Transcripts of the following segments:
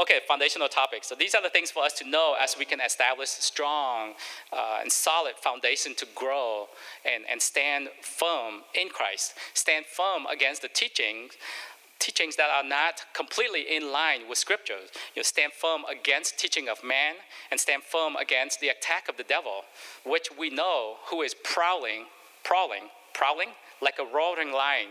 Okay, foundational topics. So these are the things for us to know as we can establish strong and solid foundation to grow and stand firm in Christ. Stand firm against the teachings that are not completely in line with Scripture. You stand firm against teaching of man and stand firm against the attack of the devil, which we know who is prowling like a roaring lion,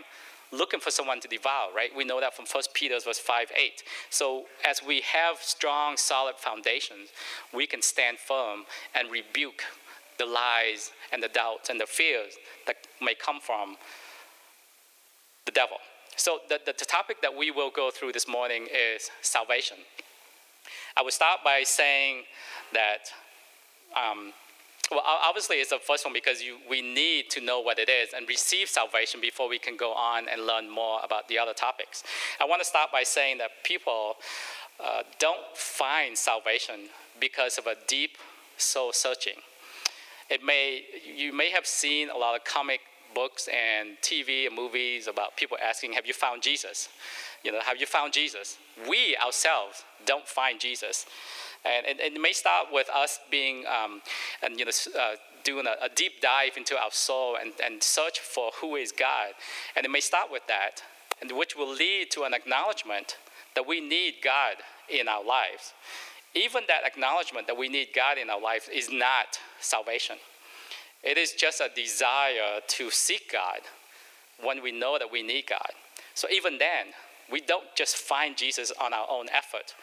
looking for someone to devour, right? We know that from 1 Peter 5:8. So as we have strong, solid foundations, we can stand firm and rebuke the lies and the doubts and the fears that may come from the devil. So the topic that we will go through this morning is salvation. I will start by saying that well, obviously, it's the first one because we need to know what it is and receive salvation before we can go on and learn more about the other topics. I want to start by saying that people don't find salvation because of a deep soul searching. You may have seen a lot of comic books and TV and movies about people asking, "Have you found Jesus? Have you found Jesus?" We ourselves don't find Jesus. And it may start with us being, doing a deep dive into our soul and search for who is God. And it may start with that, and which will lead to an acknowledgement that we need God in our lives. Even that acknowledgement that we need God in our lives is not salvation. It is just a desire to seek God when we know that we need God. So even then, we don't just find Jesus on our own effort,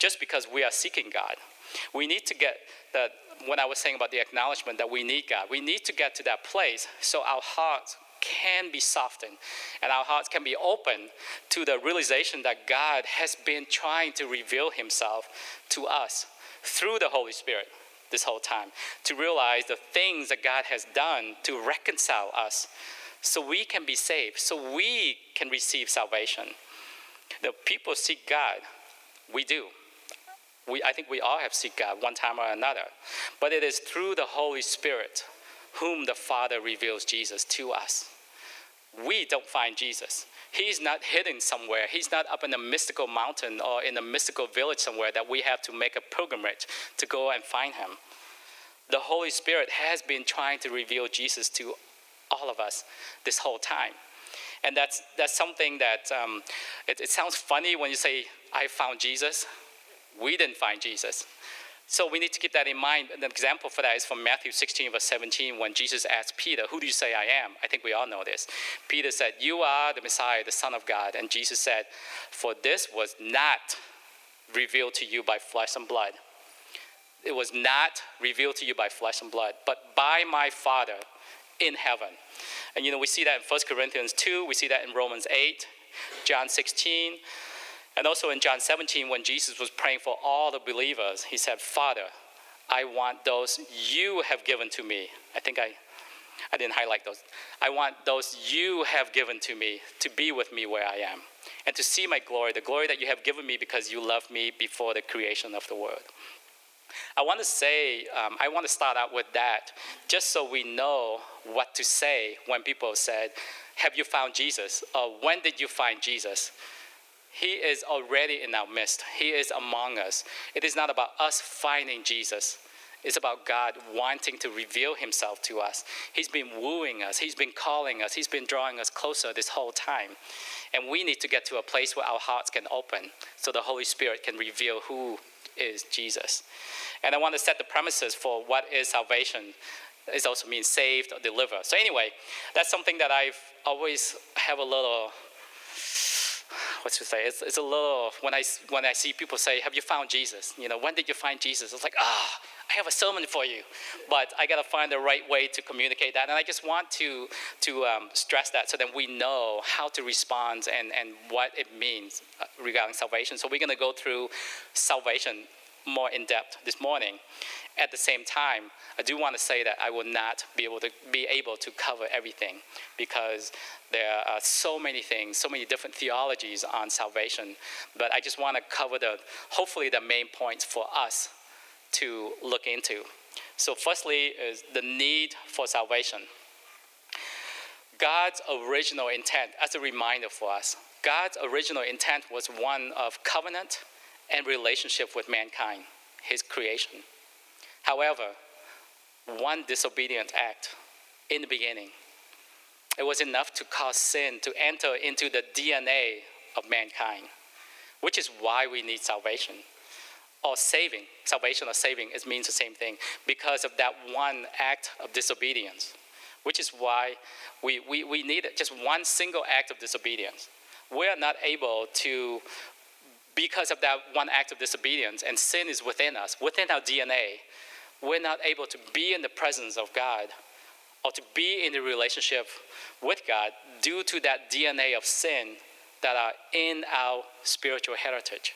just because we are seeking God. We need to get that, when I was saying about the acknowledgement that we need God, we need to get to that place so our hearts can be softened and our hearts can be open to the realization that God has been trying to reveal himself to us through the Holy Spirit this whole time, to realize the things that God has done to reconcile us so we can be saved, so we can receive salvation. The people seek God. We do. I think we all have sought God one time or another. But it is through the Holy Spirit whom the Father reveals Jesus to us. We don't find Jesus. He's not hidden somewhere. He's not up in a mystical mountain or in a mystical village somewhere that we have to make a pilgrimage to go and find him. The Holy Spirit has been trying to reveal Jesus to all of us this whole time. And that's something that, it sounds funny when you say, "I found Jesus." We didn't find Jesus. So we need to keep that in mind. An example for that is from Matthew 16:17, when Jesus asked Peter, "Who do you say I am?" I think we all know this. Peter said, "You are the Messiah, the Son of God." And Jesus said, "For this was not revealed to you by flesh and blood. It was not revealed to you by flesh and blood, but by my Father in heaven." And we see that in 1 Corinthians 2, we see that in Romans 8, John 16, and also in John 17, when Jesus was praying for all the believers, he said, "Father, I want those you have given to me." I think I didn't highlight those. "I want those you have given to me to be with me where I am and to see my glory, the glory that you have given me because you loved me before the creation of the world." I want to start out with that just so we know what to say when people said, "Have you found Jesus?" or "When did you find Jesus?" He is already in our midst. He is among us. It is not about us finding Jesus. It's about God wanting to reveal himself to us. He's been wooing us. He's been calling us. He's been drawing us closer this whole time. And we need to get to a place where our hearts can open so the Holy Spirit can reveal who is Jesus. And I want to set the premises for what is salvation. It also means saved or delivered. So anyway, that's something that I've always have a little... It's a little, when I see people say, "Have you found Jesus? When did you find Jesus?" It's like, I have a sermon for you, but I got to find the right way to communicate that. And I just want to stress that so that we know how to respond and what it means regarding salvation. So we're going to go through salvation more in depth this morning. At the same time, I do want to say that I will not be able to cover everything because there are so many things, so many different theologies on salvation. But I just want to cover hopefully the main points for us to look into. So firstly is the need for salvation. God's original intent, as a reminder for us, God's original intent was one of covenant and relationship with mankind, his creation. However, one disobedient act in the beginning, it was enough to cause sin to enter into the DNA of mankind, which is why we need salvation or saving. Salvation or saving, it means the same thing, because of that one act of disobedience, which is why we need just one single act of disobedience. We are not able to, because of that one act of disobedience, and sin is within us, within our DNA, we're not able to be in the presence of God or to be in the relationship with God due to that DNA of sin that are in our spiritual heritage.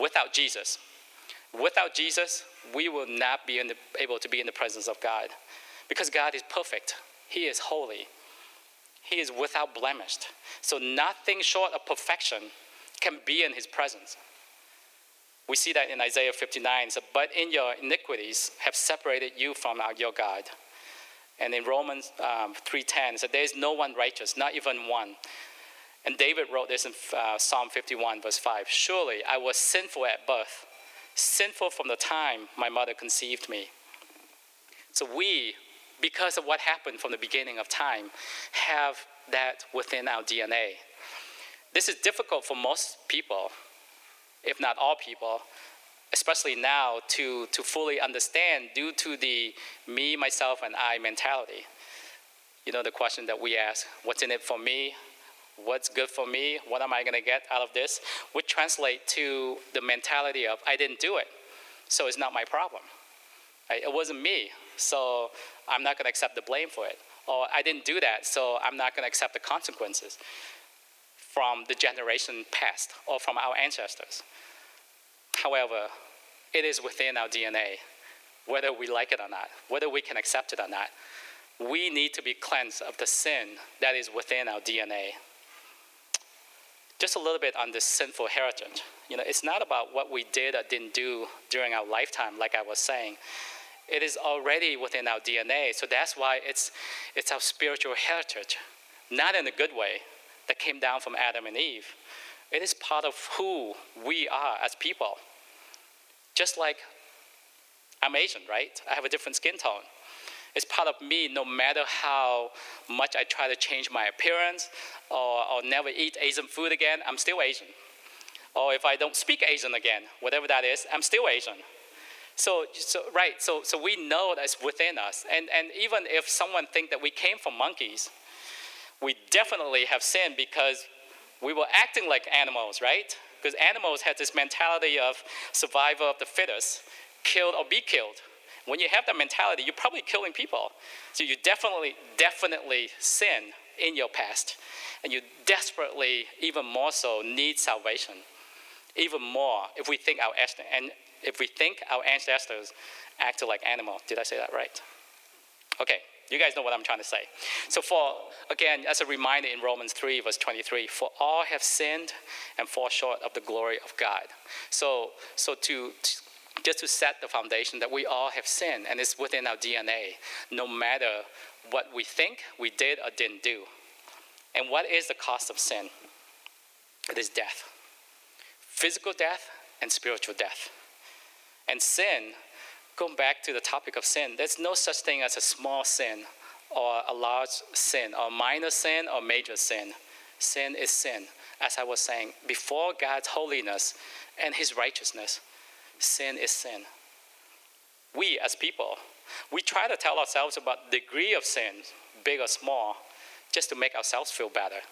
Without Jesus, we will not be able to be in the presence of God, because God is perfect. He is holy. He is without blemish. So nothing short of perfection can be in his presence. We see that in Isaiah 59, so, but in your iniquities have separated you from your God. And in Romans 3:10, so there is no one righteous, not even one. And David wrote this in Psalm 51, verse 5. Surely I was sinful at birth, sinful from the time my mother conceived me. So we, because of what happened from the beginning of time, have that within our DNA. This is difficult for most people, if not all people, especially now, to fully understand due to the me, myself, and I mentality. You know, the question that we ask, what's in it for me? What's good for me? What am I going to get out of this? Would translate to the mentality of, I didn't do it, so it's not my problem. It wasn't me, so I'm not going to accept the blame for it. Or I didn't do that, so I'm not going to accept the consequences from the generation past or from our ancestors. However, it is within our DNA, whether we like it or not, whether we can accept it or not. We need to be cleansed of the sin that is within our DNA. Just a little bit on this sinful heritage. You know, it's not about what we did or didn't do during our lifetime, like I was saying. It is already within our DNA, so that's why it's our spiritual heritage, not in a good way, that came down from Adam and Eve. It is part of who we are as people. Just like I'm Asian, right? I have a different skin tone. It's part of me no matter how much I try to change my appearance or never eat Asian food again, I'm still Asian. Or if I don't speak Asian again, whatever that is, I'm still Asian. So we know that's within us. And even if someone thinks that we came from monkeys, we definitely have sinned because we were acting like animals, right? Because animals had this mentality of survival of the fittest, killed or be killed. When you have that mentality, you're probably killing people. So you definitely sin in your past. And you desperately, even more so, need salvation. Even more if we think our ancestors acted like animals. Did I say that right? Okay. You guys know what I'm trying to say. So for, again, as a reminder in Romans 3, verse 23, for all have sinned and fall short of the glory of God. So just to set the foundation that we all have sinned, and it's within our DNA, no matter what we think we did or didn't do. And what is the cost of sin? It is death. Physical death and spiritual death. And sin, going back to the topic of sin, there's no such thing as a small sin or a large sin or minor sin or major sin. Sin is sin. As I was saying, before God's holiness and his righteousness, sin is sin. We as people, we try to tell ourselves about the degree of sin, big or small, just to make ourselves feel better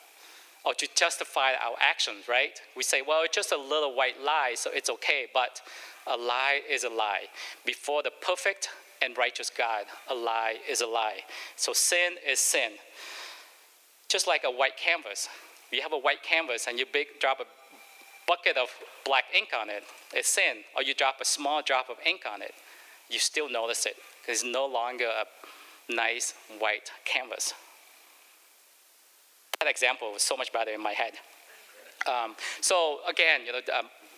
or to justify our actions, right? We say, well, it's just a little white lie, so it's okay, but a lie is a lie. Before the perfect and righteous God, a lie is a lie. So sin is sin. Just like a white canvas. You have a white canvas and you drop a bucket of black ink on it, it's sin. Or you drop a small drop of ink on it, you still notice it. It's no longer a nice white canvas. That example was so much better in my head. So again, you know,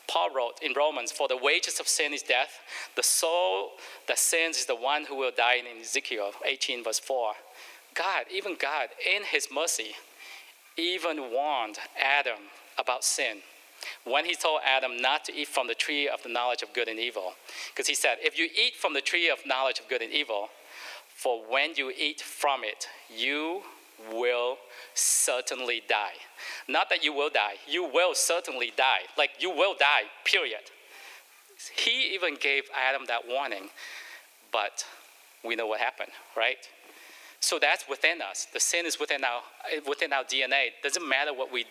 Paul wrote in Romans, for the wages of sin is death. The soul that sins is the one who will die in Ezekiel 18 verse 4. God, even God, in his mercy, even warned Adam about sin. when he told Adam not to eat from the tree of the knowledge of good and evil. Because he said, if you eat from the tree of knowledge of good and evil, for when you eat from it, you will certainly die. Not that you will die. You will certainly die. Like, you will die, period. He even gave Adam that warning. But we know what happened, right? So that's within us. The sin is within our DNA. It doesn't matter what we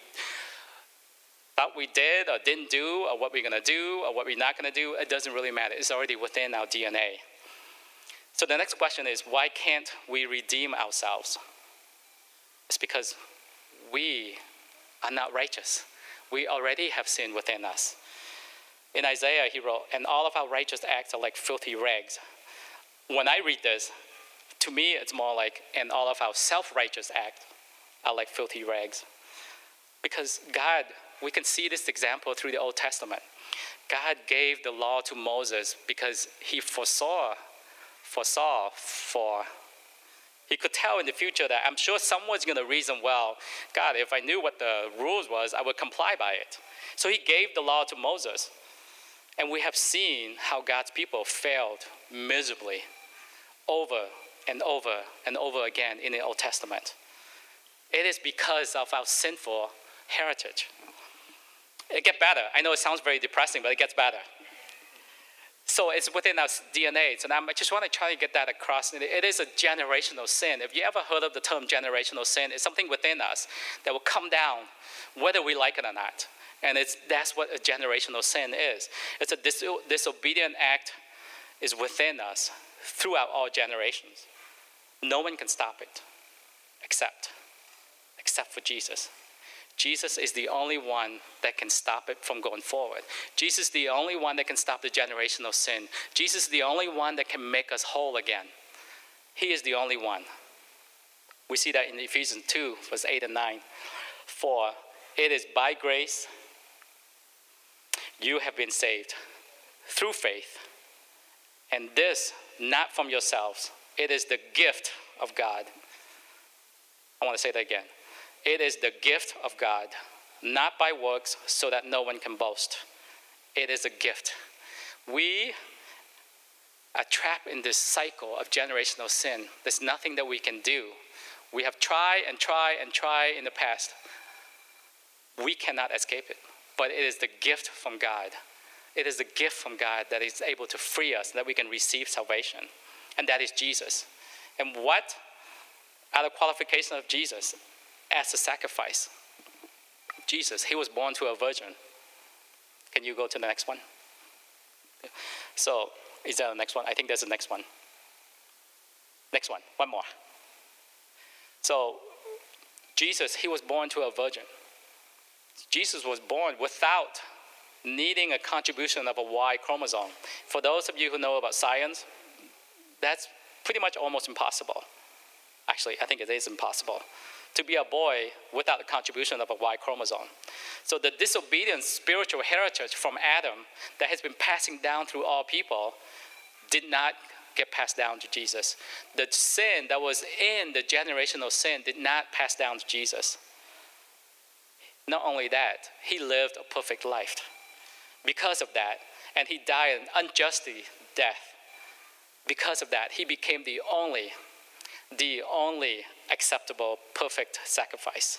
thought we did or didn't do, or what we're going to do or what we're not going to do. It doesn't really matter. It's already within our DNA. So the next question is, why can't we redeem ourselves? It's because we are not righteous. We already have sin within us. In Isaiah, he wrote, and all of our righteous acts are like filthy rags. When I read this, to me, it's more like, and all of our self-righteous acts are like filthy rags. Because God, we can see this example through the Old Testament. God gave the law to Moses because he foresaw, he could tell in the future that I'm sure someone's going to reason, well, God, if I knew what the rules was, I would comply by it. So he gave the law to Moses. And we have seen how God's people failed miserably over and over and over again in the Old Testament. It is because of our sinful heritage. It gets better. I know it sounds very depressing, but it gets better. So it's within our DNA, and I just want to try to get that across. It is a generational sin. If you ever heard of the term generational sin, it's something within us that will come down whether we like it or not. And that's what a generational sin is. It's a disobedient act is within us throughout all generations. No one can stop it except for Jesus. Jesus is the only one that can stop it from going forward. Jesus is the only one that can stop the generational sin. Jesus is the only one that can make us whole again. He is the only one. We see that in Ephesians 2, verse 8 and 9. For it is by grace you have been saved through faith. And this, not from yourselves. It is the gift of God. I want to say that again. It is the gift of God, not by works, so that no one can boast. It is a gift. We are trapped in this cycle of generational sin. There's nothing that we can do. We have tried in the past. We cannot escape it. But it is the gift from God. It is the gift from God that is able to free us, that we can receive salvation. And that is Jesus. And what are the qualifications of Jesus? As a sacrifice. Jesus, he was born to a virgin. Can you go to the next one? So, is that the next one? I think that's the next one. Next one, one more. So, Jesus, he was born to a virgin. Jesus was born without needing a contribution of a Y chromosome. For those of you who know about science, that's pretty much almost impossible. Actually, I think it is impossible to be a boy without the contribution of a Y chromosome. So the disobedient spiritual heritage from Adam that has been passing down through all people did not get passed down to Jesus. The sin that was in the generational sin did not pass down to Jesus. Not only that, he lived a perfect life because of that, and he died an unjust death. Because of that, he became the only acceptable, perfect sacrifice.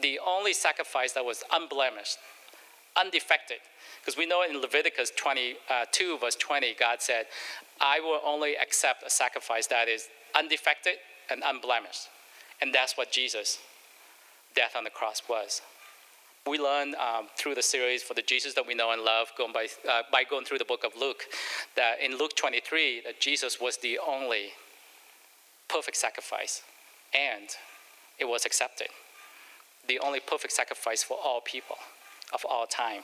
The only sacrifice that was unblemished, undefected. Because we know in Leviticus 22, verse 20, God said, I will only accept a sacrifice that is undefected and unblemished. And that's what Jesus' death on the cross was. We learn through the series for the Jesus that we know and love, by going through the book of Luke, that in Luke 23, that Jesus was the only perfect sacrifice, and it was accepted. The only perfect sacrifice for all people of all time.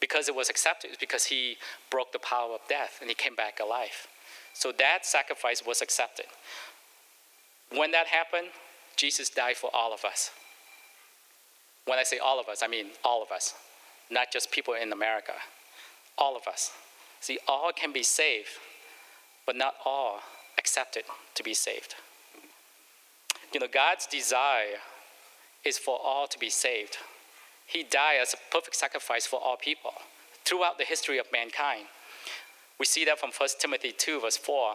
Because it was accepted, it's because he broke the power of death and he came back alive. So that sacrifice was accepted. When that happened, Jesus died for all of us. When I say all of us, I mean all of us, not just people in America. All of us. See, all can be saved, but not all accepted to be saved. God's desire is for all to be saved. He died as a perfect sacrifice for all people throughout the history of mankind. We see that from 1 Timothy 2, verse 4.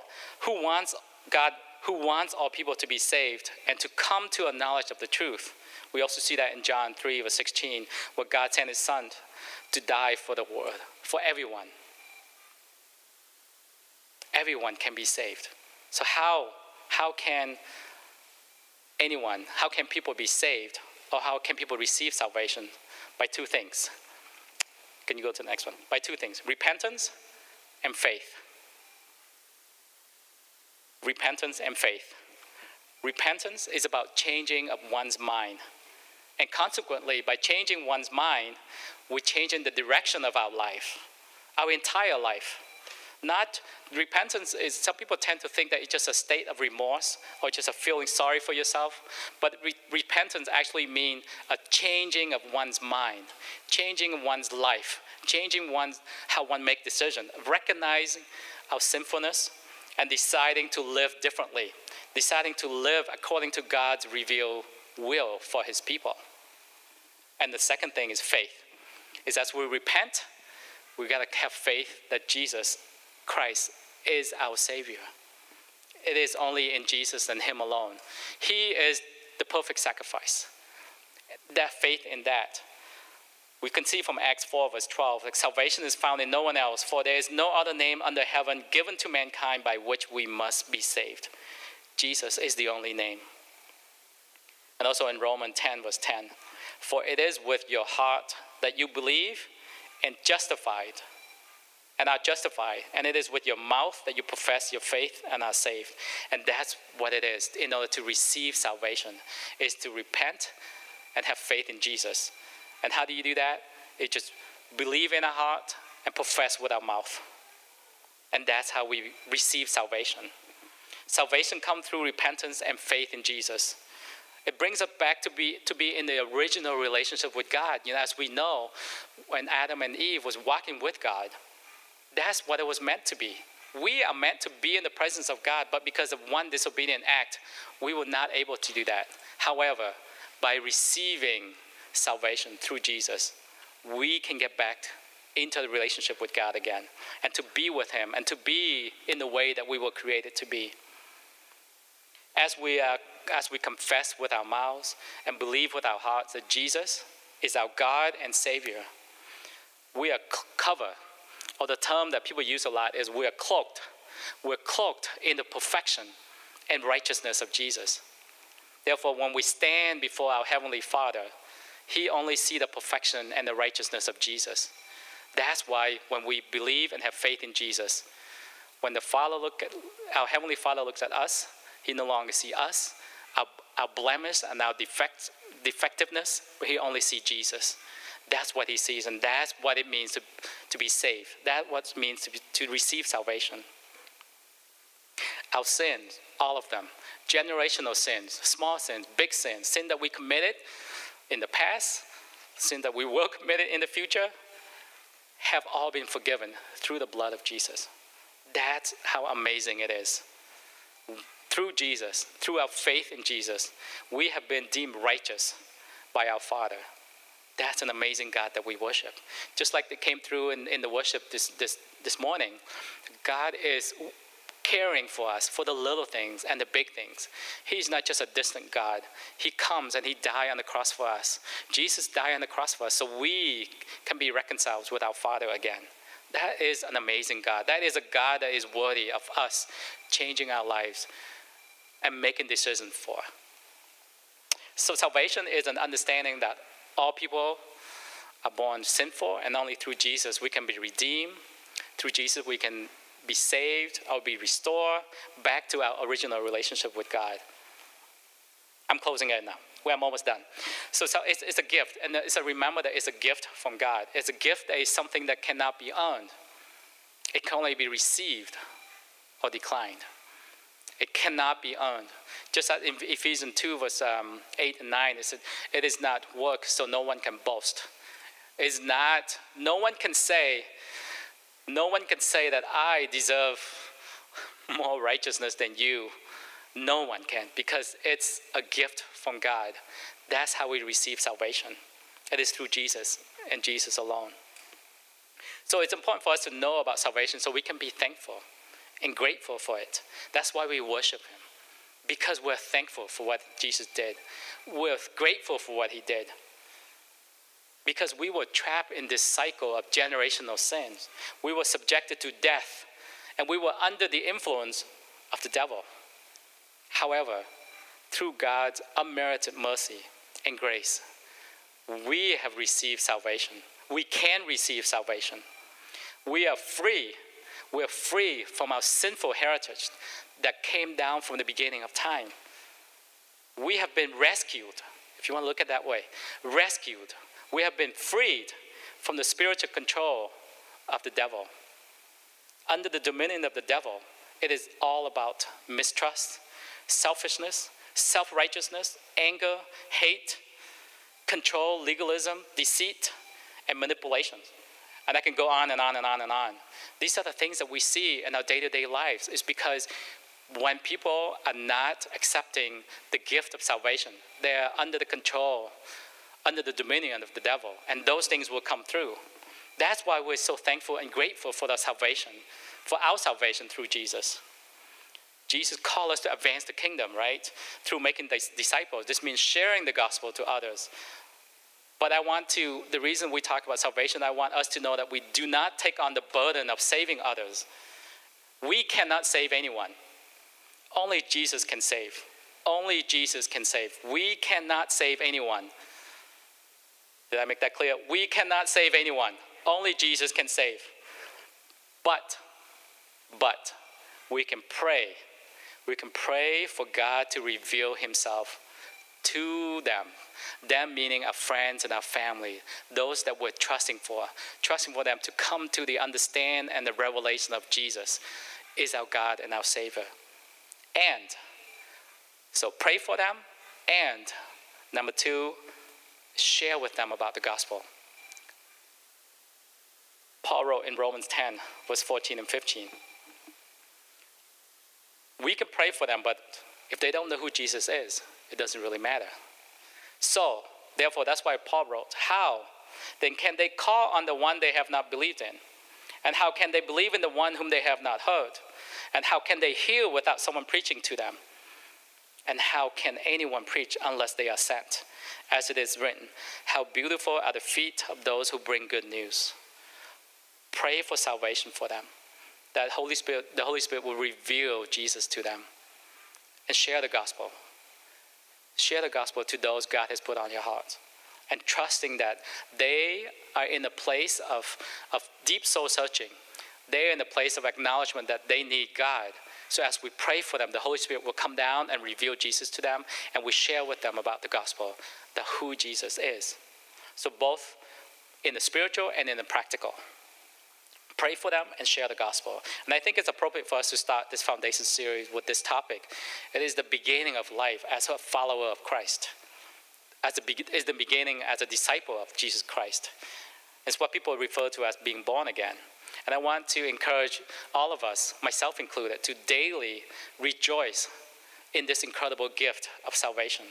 God who wants all people to be saved and to come to a knowledge of the truth. We also see that in John 3, verse 16, where God sent his son to die for the world, for everyone. Everyone can be saved. So how can people be saved, or how can people receive salvation? By two things. Can you go to the next one? By two things, repentance and faith. Repentance and faith. Repentance is about changing of one's mind. And consequently, by changing one's mind, we're changing the direction of our life, our entire life. Not repentance is, some people tend to think that it's just a state of remorse or just a feeling sorry for yourself. But repentance actually means a changing of one's mind, changing one's life, changing one's how one makes decisions, recognizing our sinfulness and deciding to live differently, deciding to live according to God's revealed will for his people. And the second thing is faith. Is as we repent, we gotta have faith that Jesus Christ is our Savior. It is only in Jesus and him alone. He is the perfect sacrifice. That faith in that. We can see from Acts 4 verse 12, that salvation is found in no one else, for there is no other name under heaven given to mankind by which we must be saved. Jesus is the only name. And also in Romans 10 verse 10, for it is with your heart that you believe and are justified, and it is with your mouth that you profess your faith and are saved. And that's what it is in order to receive salvation, is to repent and have faith in Jesus. And how do you do that? It's just believe in our heart and profess with our mouth. And that's how we receive salvation. Salvation comes through repentance and faith in Jesus. It brings us back to be in the original relationship with God. You know, as we know, when Adam and Eve was walking with God, that's what it was meant to be. We are meant to be in the presence of God, but because of one disobedient act, we were not able to do that. However, by receiving salvation through Jesus, we can get back into the relationship with God again, and to be with him, and to be in the way that we were created to be. As we confess with our mouths and believe with our hearts that Jesus is our God and Savior, we are covered. Or the term that people use a lot is we are cloaked. We're cloaked in the perfection and righteousness of Jesus. Therefore, when we stand before our Heavenly Father, he only sees the perfection and the righteousness of Jesus. That's why when we believe and have faith in Jesus, when our Heavenly Father looks at us, he no longer sees us, our blemish and our defectiveness, but he only sees Jesus. That's what he sees, and that's what it means to be saved. That's what it means to receive salvation. Our sins, all of them, generational sins, small sins, big sins, sin that we committed in the past, sin that we will commit in the future, have all been forgiven through the blood of Jesus. That's how amazing it is. Through Jesus, through our faith in Jesus, we have been deemed righteous by our Father. That's an amazing God that we worship. Just like it came through in the worship this morning, God is caring for us for the little things and the big things. He's not just a distant God. He comes and he died on the cross for us. Jesus died on the cross for us so we can be reconciled with our Father again. That is an amazing God. That is a God that is worthy of us changing our lives and making decisions for. So salvation is an understanding that all people are born sinful, and only through Jesus we can be redeemed. Through Jesus we can be saved or be restored back to our original relationship with God. I'm closing it now. I'm almost done. So it's a gift, and it's a remember that it's a gift from God. It's a gift that is something that cannot be earned. It can only be received or declined. It cannot be earned. Just as in Ephesians 2, verse 8 and 9, it said, it is not work, so no one can boast. It is not, no one can say that I deserve more righteousness than you. No one can, because it's a gift from God. That's how we receive salvation. It is through Jesus and Jesus alone. So it's important for us to know about salvation so we can be thankful and grateful for it. That's why we worship him, because we're thankful for what Jesus did. We're grateful for what he did, because we were trapped in this cycle of generational sins. We were subjected to death, and we were under the influence of the devil. However, through God's unmerited mercy and grace, we have received salvation. We can receive salvation. We are free. We're free from our sinful heritage that came down from the beginning of time. We have been rescued, if you want to look at it that way. Rescued. We have been freed from the spiritual control of the devil. Under the dominion of the devil, it is all about mistrust, selfishness, self-righteousness, anger, hate, control, legalism, deceit, and manipulation. And I can go on and on and on and on. These are the things that we see in our day-to-day lives. It's because when people are not accepting the gift of salvation, they are under the control, under the dominion of the devil, and those things will come through. That's why we're so thankful and grateful for the salvation, for our salvation through Jesus. Jesus called us to advance the kingdom, right? Through making disciples. This means sharing the gospel to others. But the reason we talk about salvation, I want us to know that we do not take on the burden of saving others. We cannot save anyone. Only Jesus can save. Only Jesus can save. We cannot save anyone. Did I make that clear? We cannot save anyone. Only Jesus can save. But we can pray. We can pray for God to reveal himself to them. Them meaning our friends and our family, those that we're trusting for them to come to the understanding and the revelation of Jesus is our God and our Savior. And so pray for them, and number two, share with them about the gospel. Paul wrote in Romans 10, verse 14 and 15. We can pray for them, but if they don't know who Jesus is, it doesn't really matter. So, therefore, that's why Paul wrote, how then can they call on the one they have not believed in? And how can they believe in the one whom they have not heard? And how can they hear without someone preaching to them? And how can anyone preach unless they are sent? As it is written, how beautiful are the feet of those who bring good news. Pray for salvation for them, that the Holy Spirit will reveal Jesus to them, and share the gospel. Share the gospel to those God has put on your heart, and trusting that they are in a place of deep soul searching. They are in a place of acknowledgement that they need God. So as we pray for them, the Holy Spirit will come down and reveal Jesus to them, and we share with them about the gospel, the who Jesus is. So both in the spiritual and in the practical. Pray for them and share the gospel. And I think it's appropriate for us to start this foundation series with this topic. It is the beginning of life as a follower of Christ. It's the beginning as a disciple of Jesus Christ. It's what people refer to as being born again. And I want to encourage all of us, myself included, to daily rejoice in this incredible gift of salvation,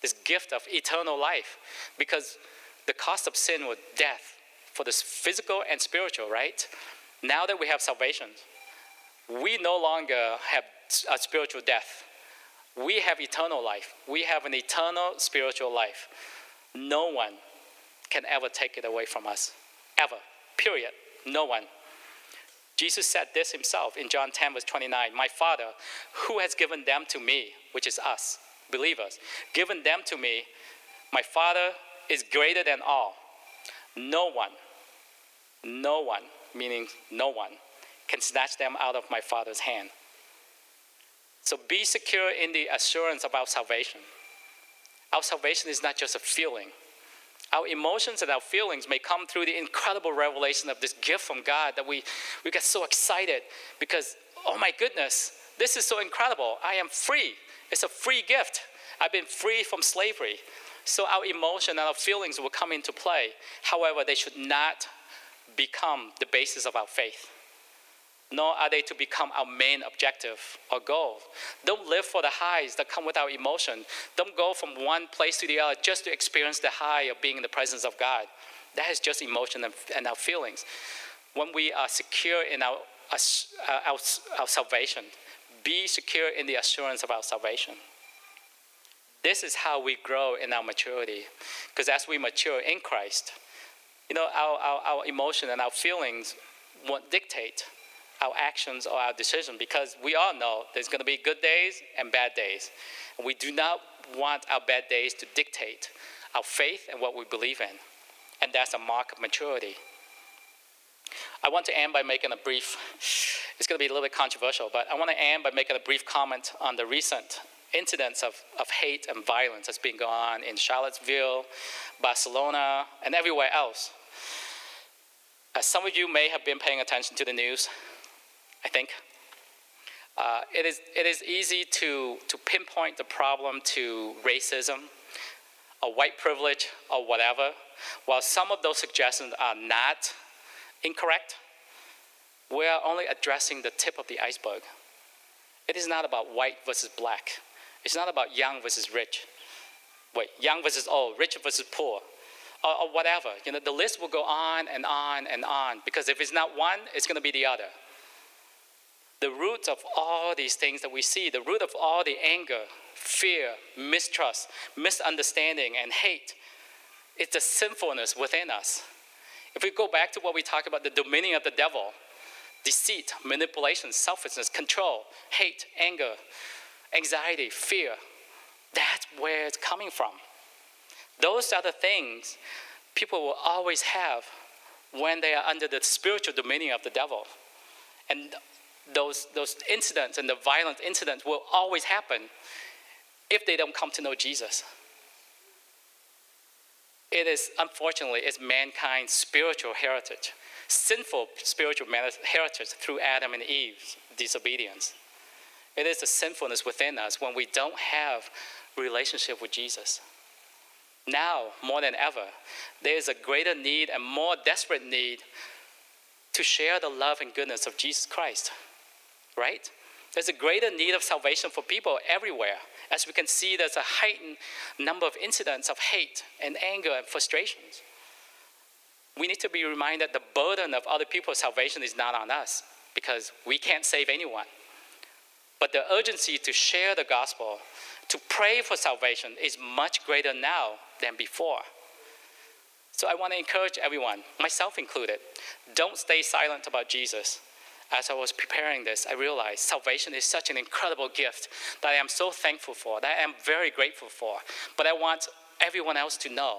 this gift of eternal life, because the cost of sin was death. For this physical and spiritual, right? Now that we have salvation, we no longer have a spiritual death. We have eternal life. We have an eternal spiritual life. No one can ever take it away from us. Ever. Period. No one. Jesus said this himself in John 10, verse 29. My Father, who has given them to me, which is us, believers, given them to me, my Father is greater than all. No one, meaning no one, can snatch them out of my Father's hand. So be secure in the assurance of our salvation. Our salvation is not just a feeling. Our emotions and our feelings may come through the incredible revelation of this gift from God that we get so excited because, oh my goodness, this is so incredible. I am free. It's a free gift. I've been free from slavery. So our emotion and our feelings will come into play. However, they should not become the basis of our faith. nor are they to become our main objective or goal. Don't live for the highs that come with our emotion. Don't go from one place to the other just to experience the high of being in the presence of God. That is just emotion and our feelings. When we are secure in our salvation, be secure in the assurance of our salvation. This is how we grow in our maturity. Because as we mature in Christ, our emotion and our feelings won't dictate our actions or our decision, because we all know there's going to be good days and bad days. And we do not want our bad days to dictate our faith and what we believe in. And that's a mark of maturity. I want to end by making it's going to be a little bit controversial, but I want to end by making a brief comment on the recent incidents of hate and violence that's been going on in Charlottesville, Barcelona, and everywhere else. As some of you may have been paying attention to the news, I think, it is easy to pinpoint the problem to racism, or white privilege, or whatever. While some of those suggestions are not incorrect, we are only addressing the tip of the iceberg. It is not about white versus black. It's not about young versus rich. Young versus old, rich versus poor. Or whatever, the list will go on and on and on, because if it's not one, it's going to be the other. The root of all these things that we see, the root of all the anger, fear, mistrust, misunderstanding, and hate, it's the sinfulness within us. If we go back to what we talked about, the dominion of the devil, deceit, manipulation, selfishness, control, hate, anger, anxiety, fear, that's where it's coming from. Those are the things people will always have when they are under the spiritual dominion of the devil. And those incidents and the violent incidents will always happen if they don't come to know Jesus. It is, unfortunately, it's mankind's spiritual heritage, sinful spiritual heritage through Adam and Eve's disobedience. It is the sinfulness within us when we don't have relationship with Jesus. Now, more than ever, there is a greater need and more desperate need to share the love and goodness of Jesus Christ, right? There's a greater need of salvation for people everywhere. As we can see, there's a heightened number of incidents of hate and anger and frustrations. We need to be reminded the burden of other people's salvation is not on us, because we can't save anyone. But the urgency to share the gospel, to pray for salvation, is much greater now than before. So I want to encourage everyone, myself included, don't stay silent about Jesus. As I was preparing this, I realized salvation is such an incredible gift that I am so thankful for, that I am very grateful for, but I want everyone else to know.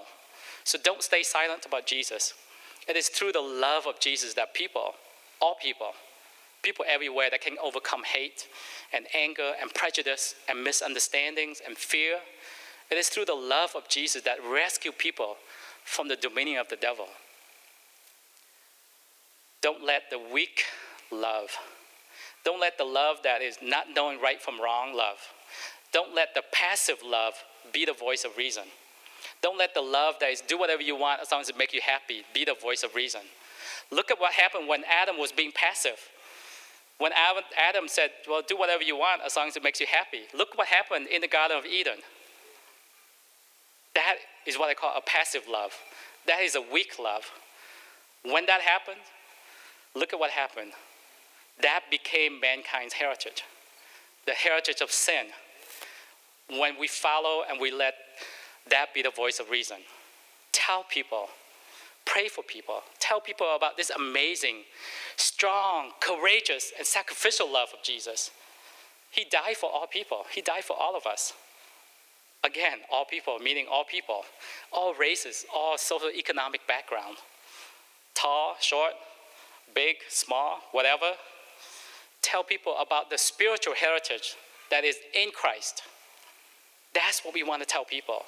So don't stay silent about Jesus. It is through the love of Jesus that people everywhere that can overcome hate and anger and prejudice and misunderstandings and fear. It is through the love of Jesus that rescue people from the dominion of the devil. Don't let the weak love. Don't let the love that is not knowing right from wrong love. Don't let the passive love be the voice of reason. Don't let the love that is do whatever you want as long as it makes you happy be the voice of reason. Look at what happened when Adam was being passive. When Adam said, well, do whatever you want as long as it makes you happy. Look what happened in the Garden of Eden. That is what I call a passive love. That is a weak love. When that happened, look at what happened. That became mankind's heritage, the heritage of sin, when we follow and we let that be the voice of reason. Tell people. Pray for people. Tell people about this amazing, strong, courageous, and sacrificial love of Jesus. He died for all people. He died for all of us. Again, all people, meaning all people, all races, all socioeconomic background. Tall, short, big, small, whatever. Tell people about the spiritual heritage that is in Christ. That's what we want to tell people.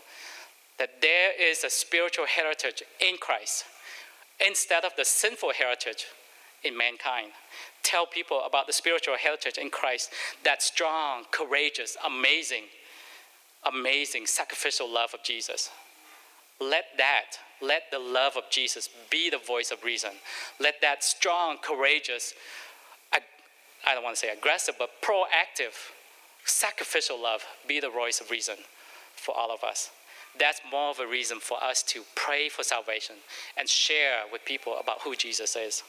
That there is a spiritual heritage in Christ instead of the sinful heritage in mankind. Tell people about the spiritual heritage in Christ, that strong, courageous, amazing sacrificial love of Jesus. Let the love of Jesus be the voice of reason. Let that strong, courageous, I don't want to say aggressive, but proactive, sacrificial love be the voice of reason for all of us. That's more of a reason for us to pray for salvation and share with people about who Jesus is.